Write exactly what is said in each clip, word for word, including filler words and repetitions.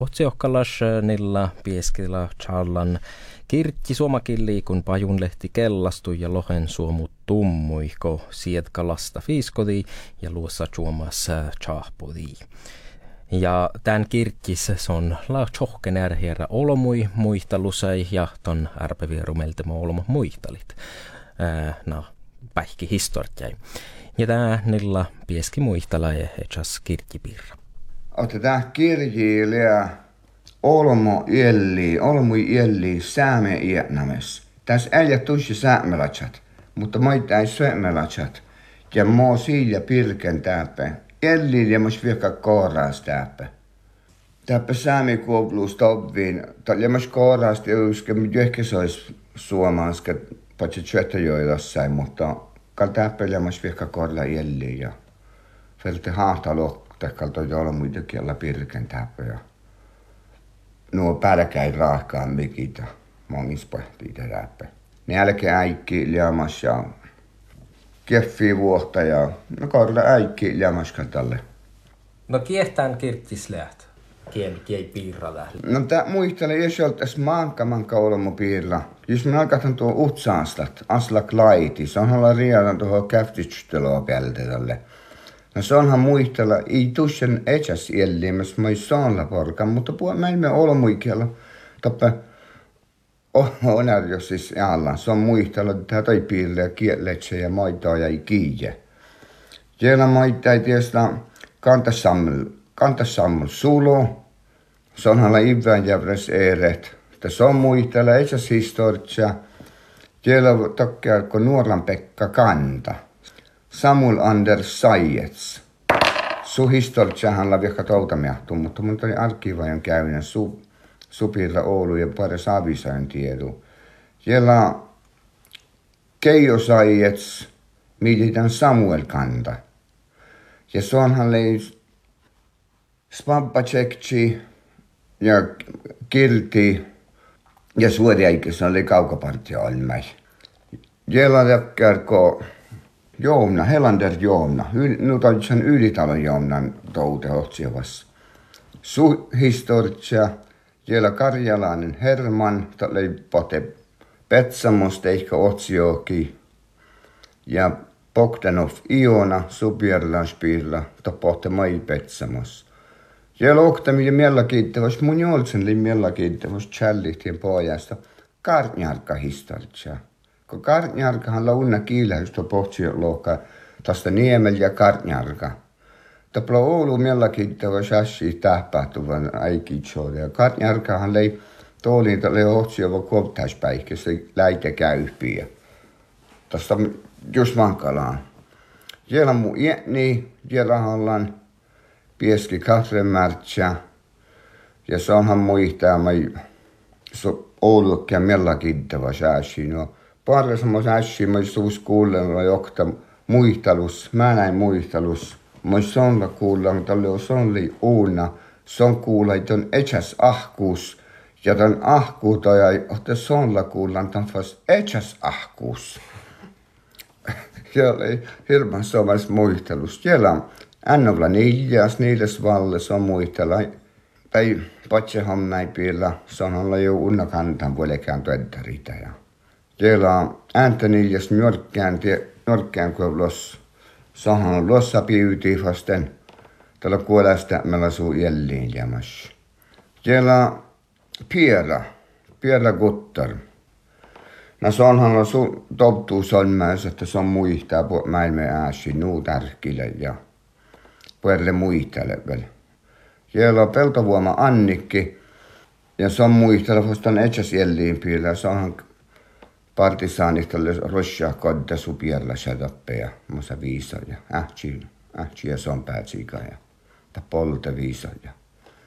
Otsiohkalas Nilla Pieskila Charlan kirkki suomakilli, kun pajun lehti kellastui ja lohen suomu tummui, ko sietka lasta fiiskodi ja luossa suomas chahpodi. Ja tämän kirkkis on la chohken ärhierä olmui muihtalusai ja ton ärpävierumeltemä olmo muihtalit. Äh, no, pähki historiat jäi. Ja tämä Nilla Pieski muihtala ja etsas kirkkipirra. Otetaan kirjiilija olmo ielli, olmo ielli sääme iänames. Tässä äijä tuossa säämelatsat, mutta maita ei säämelatsat. Ja mua siillä pilken täppä. Ielli ja myös virkka koraas täppä. Täppä sääme kuobluu stopviin. Tällä myös koraas täyskö, mutta ehkä se olisi suomalaiska, paitsi tjötä jo jossain, mutta täppä ja myös virkka korla ielli ja välttä haahtalo. Tähkältä on jolla muitakin olla pirken täpöjä. Nuo pärkäin raakkaan mikitä. Mä oon ispahtii täpöjä. Ne älke äikki liamas ja keffii vuotta ja no korla äikki liamaskaan tälle. No kiehtään kirktis läht? Kien ei piirra lähde? No tää muistelen, jos oltais maanka maanka olmo piirra. Jos mä alkatan tuon utsaastat, aslak laiti. Se on olla riadan tuohon käftitsytelua peltetälle. No se onhan muistella, ei tuossen etsäs jäljimässä, mä ei saanla porkaan, mutta mä en me ole muikialla. Toppe on arjossis jäällä, se on muistella, että tätä ei piirreä kieletsä ja maitaa jäi kiie. Siellä maita ei tietysti kantasammal sulo, se onhan la iväänjävräs eeret. Se on muistella etsäs historiassa, siellä takia kun nuoran Pekka kanta. Samuel Anders Sajets. Su historiatsahan la vihka toutamehtu, mutta mun oli arkivajan käynyt su, supirra Oulu ja pari Savisajan tiedu. Jella Keijo Sajets mietitään Samuel kanta. Ja se onhan leis Spampacekci ja Kilti ja Suoriäikys oli kaukapartia olmäis. Jella rakkerko Joomna, Helander Joomna, nyt on sen Ylitalon Joomnan toute otsivassa. Su historia, siellä karjalainen Herman, tälle pote Petsamosta ehkä otsioki. Ja Bogdanov Iona, Subierlanspiirla, to pote mai Petsamos. Siellä ohtaminen miellä kiittävässä, mun joultsen oli miellä kiittävässä Charlihtien pojasta, kartnjarka historia. Kun kartnjarkahan launna kiilähys tuo pohtsiolokaa, tästä niemellä ja kartnjarka. Tällä Oulu miellakiittava sassi tähpähtuvan aikitsoida. Kartnjarkahan lei tooliin tälle otsiova kohtaispäihkeessä läitä käypiä. Tästä just vankalaan. Siellä on mun iäni, siellä ollaan Pieski Katremärtsä. Ja se onhan muihtama Oulukkeen miellakiittava sassi. No, Parla samoin äsken, mä suus kuulen, jokta muistelus, mä näin muistelus. Mä sonla kuulen, tälle on sonli uuna. Son kuulen, että on etsäs ahkuus. Ja tämän ahkuuta ja johta sonla kuulen, tämän vasta etsäs ahkuus. Ja oli hirveän suomalais muistelus. Siellä on ennävla niljäs, niides valles on muistella. Tai patsehan näin piirla, sonalla jo unnakantan voi lekään tuettarita ja. Siellä on Antonias Njorkkään kuolos. Se on lossa piyytiin vasten. Tällä kuolesta meillä suu jälleen jämässä. Siellä on Piera. Piera Guttar. No se onhan sun tottuus on myös, että se on muistaa maailman ääsi nuu tärkille ja puolelle muistele vielä. Siellä on Peltovuoma Annikki. Ja se on muistele vastaan etsäs jälleen piirrä. Se onhan partisaanit olles roshaa kodda supierla shadappeja, musa viisoja, ähtsi, ähtsi ja son päätsiika ja ta polta viisoja.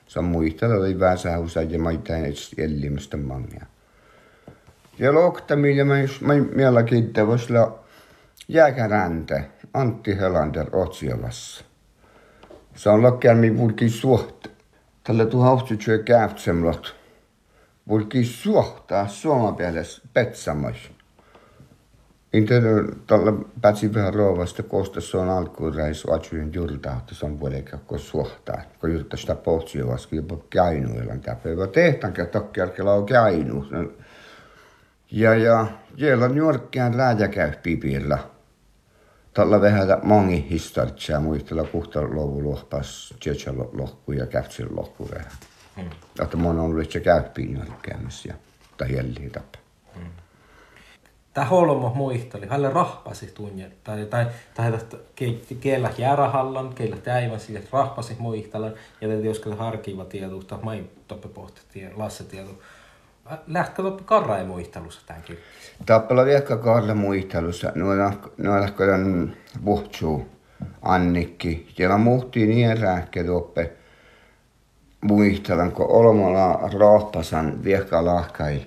Se on muistella, oli väsähusa ja maitain etsi ellimistä mangia. Ja loktamille mä miellä kiittäväs la jääkäräntä Antti Helander Otsiovassa. Se on lokkelmi vulki suht, tälle tuhaustitsyö käyptsemlot. Vulki suhtaa suomalaisessa Petsamoissa. Inte tällä pätsi vähän roovasta kostossa on alkuureis vaatsujen jurtahti, se on vuodekakko suhtaa. Kun jurtta sitä pohtia vaski jopa käynuillaan täpäivä tehtäänkin, että takkijärkellä on käynu. Ja ja siellä on juorkkään räätäkäypipillä. Tällä vähän moni historiaa muistella puhtaan luovun lohpas, tjetsä lohku ja käpsä lohku vähän. Että moni on ollut itse käyppiin juorkkäämässä tai jäljiä tappaa. Tämä holmo muisteli, hänellä rahpasi tunne, tai tai tai keillä jäärahallan, keillä täivän sille rahpasi muistelan, ja te joskus harkiva tietusta, main toppepohti tie, Lasse tietu. Lähtkö toppi karrae muistelussa tämän kirkki? Tappala viekka karra muistelussa, noilla kohdan puhtuu Annikki, siellä muhtii niin rääkkä toppe muistelan, kun olmolla rahpasan viekka lahkai,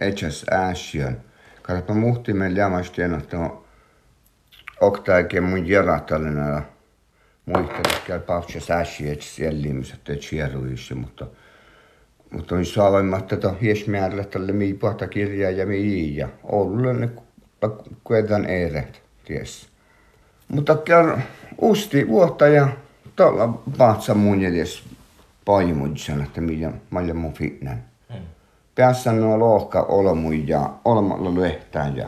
etsäs äsiön. Karpa muhtimen lämmästien, että oktaike mun järätallena muistelikään pauksas äsiäts jäljimisät ja tjeruisi, mutta mutta on saavaimatta tuon hiesmäärä tälle mii pahta kirjaa ja mii ja Oululle ne kuetan eirät, ties. Mutta kär uusti vuotta ja tuolla pahtsa mun edes paimudisen, että millä mun fitnän. Päässä on lohka olmuja ja olmalla lehtään. No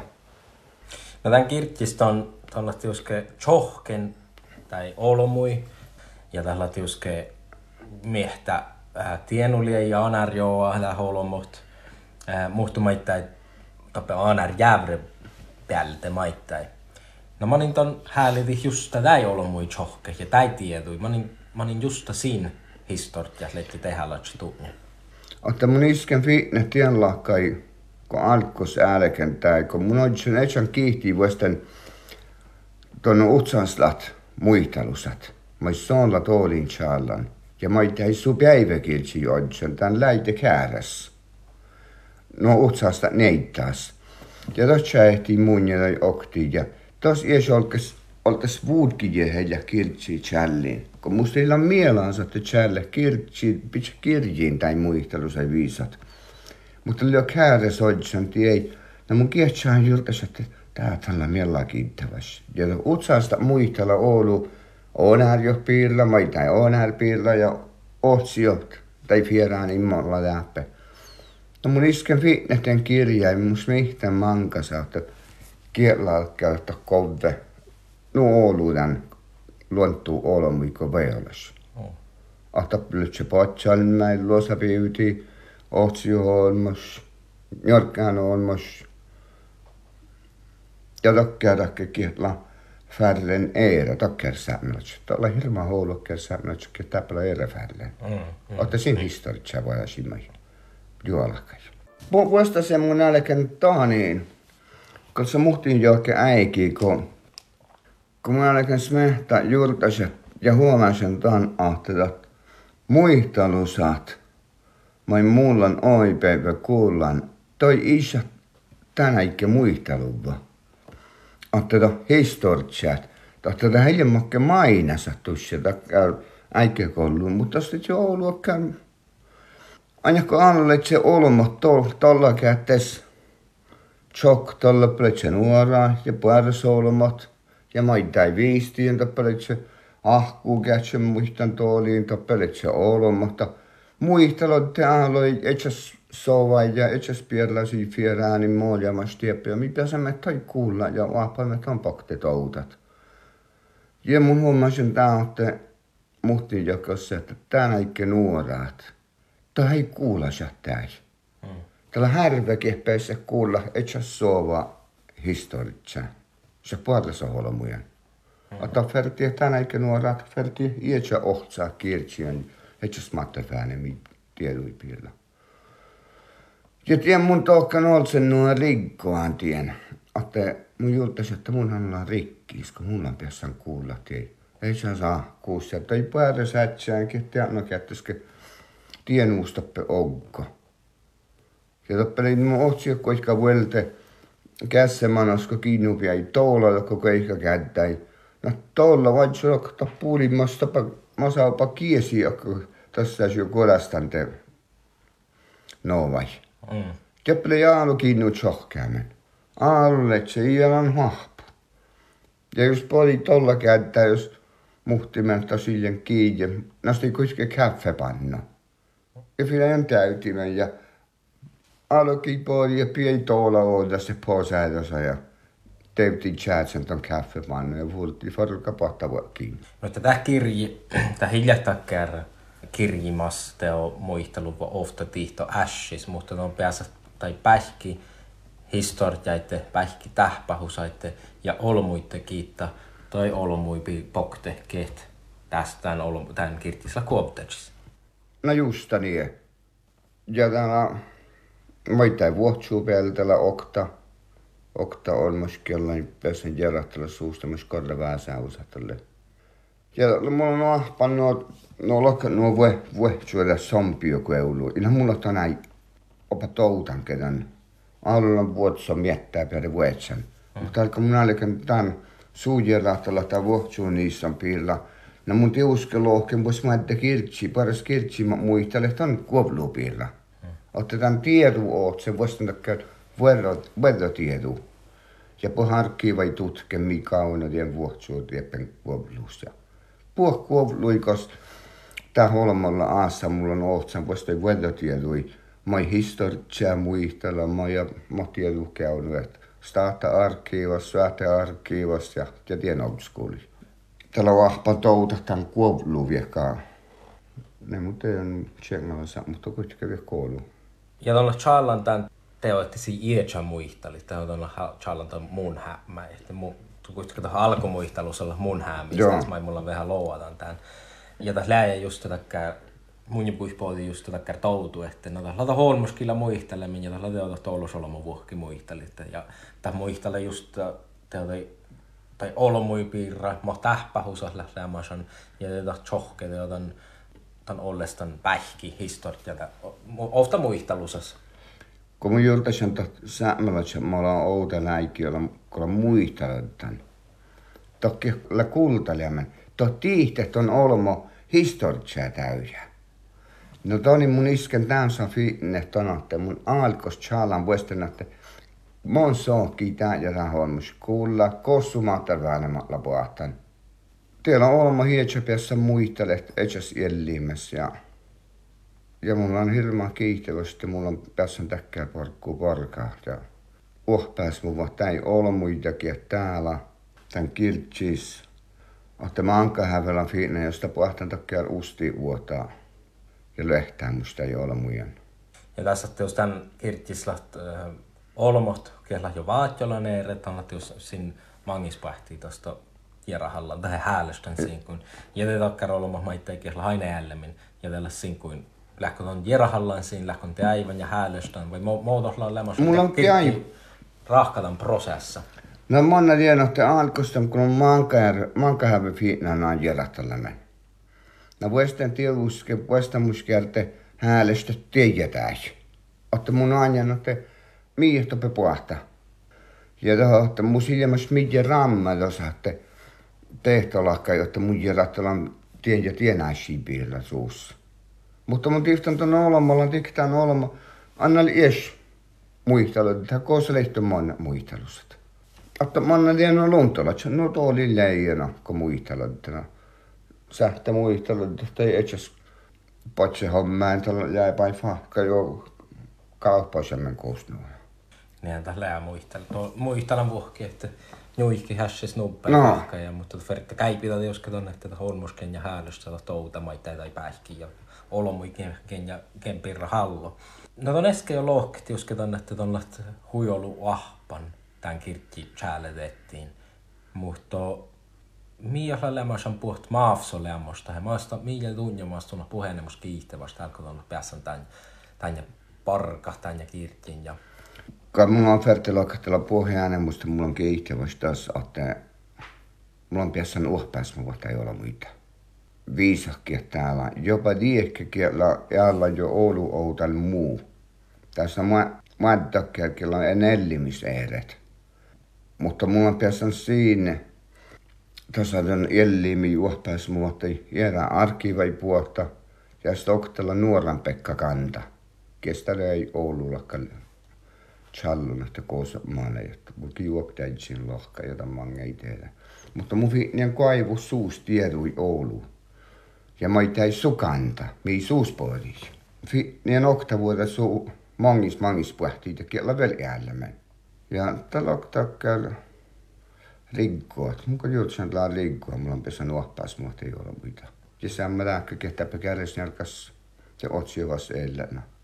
tämän kirkkistä on tiuske tjohken tai olmui ja tällä tiuske miehtä tienulie ja anarjoa ja holomot. Muhtu maittain tappe anarjäävre päältä maittain. No mä olin ton hääliti just tätä olmui tjohke ja täi tiedui. Mä olin just siinä historiassa leikki tehdä laitsi tunne. Otta mun isken fiitne tienlahkai, kun alkos äälekän tai kun mun oitsen etsän kiihtii vuosten tuon utsanslat muistelusat. Mä sonla toolin tjallan ja mä itse suu päiväkirtsi oitsen tän läite kääräs. No utsasta neittaas. Ja tos tjähti mun ja okti ja tos ies olkas oltas vuudkijehän ja kirtsi tjallin. Kun musta illan mielaansa, että tjälle kirjiin tai muistelusai viisat. Mutta liian kääräs oitsanti ei. No mun kiehtsään jyrkäs, että tää tällä mielaa kiittäväs. Ja utsaasta muistella Oulu onarjopiirla, mai tai onarpiirla ja otsiot tai fieraan immolla läppe. No mun isken fitneten kirja ei musta mihtään mankasa, että kielä alkaa ottaa kove. No Oulu tän. Luontuu olmuiko veolas. Ahta pyltsä patsalmäin luosapiuti, ohtsioholmos, jorkkaanolmos. Ja takkää takke kietla färlen eera takkersämmäts. Tällä hirma houlokkersämmäts, että täppälä eera färlen. Ahta siinä historiassa vajasimai juolakai. Vuosta se mun älkän taaniin, kun se muhtiin johonkin äikiin, kun kun mä alkan smähtää juurtaset ja huomasin tämän ahtetat muistelusat, mä mullan oipäivä kuullan, toi isä tänä ikä muisteluva. Ahteta historiat, ahteta helmakke mainansa tuossa äikekouluun, mutta sitten jo Ouluakkään. Ainakaan annalet se olmat tuolla kätes, tjok tuolla plötsä nuoraa ja päräsolmat. Ja maittain viistiin tappeletse ahkuu kätsä muistan tooliin tappeletse olmatta. Muistelot tealoi etsäs sovai ja etsäs pierlasi fieräänin mooliamas tieppiä. Mitä sä mä tai kuulla ja vahpaimetan pakte toutat. Ja mun huomasin täältä muhtiin jakossa, että tää näikke nuoraat. Tää ei kuulla sä täi. Tällä härväkehpäissä kuulla etsäs sovaa historitsään. Se parissa holmujen. Ata ferti tänä ikä nuorat ferti ietsä ohtsaa kirtsien. Etsäs mattefääne mi tiedui piirla. Ja tien mun tohkan olsen nuo rikkoaan tien. Ata mun juttas, että mun ollaan rikkiis, kun mulla on piassan kuulla tie. Ei sä saa kuussa, tai parissa etsäänkin, että anna kättäske tien uustappe onko. Ja toppelin mun ohtsia, kun ehkä vuelte. Kässemanosko kiinnupia ei tuolla, koko eikä kättäi. No tuolla vain suokta puulimasta, mä saapa kiesi, joka tässä jo kolastan te. No vai. Keppele jaalu kiinnu tjohkäämen. aalletsi jalan mahpa. Ja jos poli tolla käyttää, jos muhtimasta siihen kiinni, nosti kuitenkin käffepanna. Ja pidän täytimen ja aloikin poli ja pieni tuolla olla se posäädössä ja tehtiin tjäätsen ton käffepanna ja vuotiin forka pahtavakin. No tätä kirji, tätä hiljattain kerran kirjimassa teo muistelu ofta tihto ässis, mutta on päässä tai pähki. Historiaitte, pähki tähpähusaitte ja olmuitte kiittää tai olmuipi pokte ket tästä olmu tän kirtisla kuoptetis. No justa niin. Ja tämä moittai vuotsuu peltellä okta. Okta olmuskellain pesen järähtellä suusta myös korre vääsää usahtelle. Ja mulla no panno no lokka no vue vuotsuilla sompio keulu. Inä mulla tänä opa toutan kedan. Alulla vuotso miettää päälle vuotsen. Mutta alkaa mun alkaan tämän suujelahtolla tai vuotsuun niissä piirillä. No mun tiuskelu ohkeen vois maita kirtsiä, paras kirtsiä muistele tämän kuobluu piirillä. Otetaan tiedu oot, se vois näkään verrotiedu. Ja poharkkii vai tutke, mikä on tien vuotsuun tiepen kuobluussa. Puh kuobluikos tää holmalla aassa mulla on ootsen vois toi verrotiedui. Mä oon historiaa muistella, mä oon tiedon käynyt, että staata arkiivassa, staata arkiivassa ja, ja tien olskuuli. Täällä on ahpa touta tämän kuobluviekaan. Ne muuten on tjengälänsä, mutta kuitenkin vielä koulu. Ja tuolla tjallan tämän teoittisi iätsä muisteli, täällä tuolla tjallan tämän mun hämmä. Kuitenkin tuohon alkumuistelussa olla mun hämmistä, että mä mulla vähän louatan tämän. Ja tässä lähe just tätäkään. Mun puhuin just tätä kertoutu, että no tässä on holmuskilla muistelemmin ja tässä on toulusolomu vuokki muistelit. Ja tässä muistele just tai olmuipiirra, mä tähpähusas lähtemään ja tässä tjohke, tämän ollestaan pähki historia. Ofta muistelusas. Kun mun julkaisin säämmälässä, mä olen outa läikiöllä, kun olen muistellut tämän. Toki kultalemen, tuo tiihtet on olmo historiaa täysin. No toni mun isken tänsä fiinne tonatte, mun alkos tjallan vuostenatte. Mun sohkii tää ja tää holmus kuulla, kossumaattar väänämällä puhtaan. Teillä on olma hietsäpässä muistelet etsäs ellimessä ja... Ja mulla on hirmaa kiihtelystä, että mulla on tässä täkkää porkkuu porkaa. Ja ohpääs mun vaan täi olmuitakin täällä, tän kiltsis. Otte mä ankahävelän fiinne, josta puhtaan takia ustiin vuotaa. Ja lehtää musta ei ole muijan. Ja tässä jos tämän kirttislat äh, olmot, kehla jo vaatjolaneeret, on jos sinne mangispähtii tuosta järahalla tai häälöstön siinä, kun jätetakkaan olmot maittaa kehla aina jällemmin, jätellä siinä, kun lähkot on järahallaan siinä, lähkot on teäivän ja häälöstön, vai muutoslaan lämmössä. Mulla on teäivän. Rahkatan prosessa. No monna tiedätte alkustan, kun on mankahävä fiinanaan järähtälämmin. No vuosittain tieduske, vuosittamuskelte häälestä tiedetään. Otta mun ajan, että miihtoppe puhta. Ja tuohon, että mun silmässä mitään rammelossa, että tehtolakka, jotta mun järättelän tien ja tienäisiin piirillä suussa. Mutta mun tiftan tuon olemalla, tiktaan olema, anna lies muistelut, tai kooslehtö monna muisteluset. Otta monna tiedon luntolat, no tuo oli leijana, kun muistelut. Sähtä muistelun, että ei etsäs potsi hommään jäi päin fahka jo kauppaisemmin kuusnua. Nehän tässä lähe muistella. Muistella vuokki, että nuikki hässis nuppaa no. Fahkajaa, mutta verta käipitä joskin tuonne, että holmusken ja häälössä toutamaita tai pähkiä ja olomuikin ja kempirra hallo. No ton äsken jo lohkit joskin tuonne, että tuonne huijolu ahpan tämän kirkki tjääletettiin, mutta Miihalla lämmässä on puhut maafso lämmöstä ja miihalla tunjamaassa tuolla puheennemus kiihtävästä alkoi olla päässä tänne parka, tänne kirkin ja... Kun mulla on fertilakahtella puheennemusta, mulla on kiihtävästä taas, että mulla on päässä uhpäässä, mä voittaa ei ole mitään. Viisakkia täällä, jopa diekkikielä jäällä jo Oulu outal muu. Tässä maattakkielä on enellimisääret, mutta mulla on päässä siinä. Tässä on jäljimmin juohtaisi muuta, jäädä arkivai puolta ja sitten oktella nuoran Pekka kanta. Keställä ei Oululakaan sallunnasta koosamalle, että mun juoktäisin lohka, jota mä ei tehdä. Mutta mun niin kaivu suus tiedui Oulu. Ja mä ei täi sukanta, mä ei suuspohdisi. Niin okta vuoda suu mangis mangis pohtii, että kiellä vielä jälleen. Ja tällä okta käydä riggoa. Mun kun juutsen laa riggoa, mulla on pesä nuottaas, mulla ei ole muita. Ja sen mä rääkki, että käydä sinä alkaisi ja otsi vasta elämä.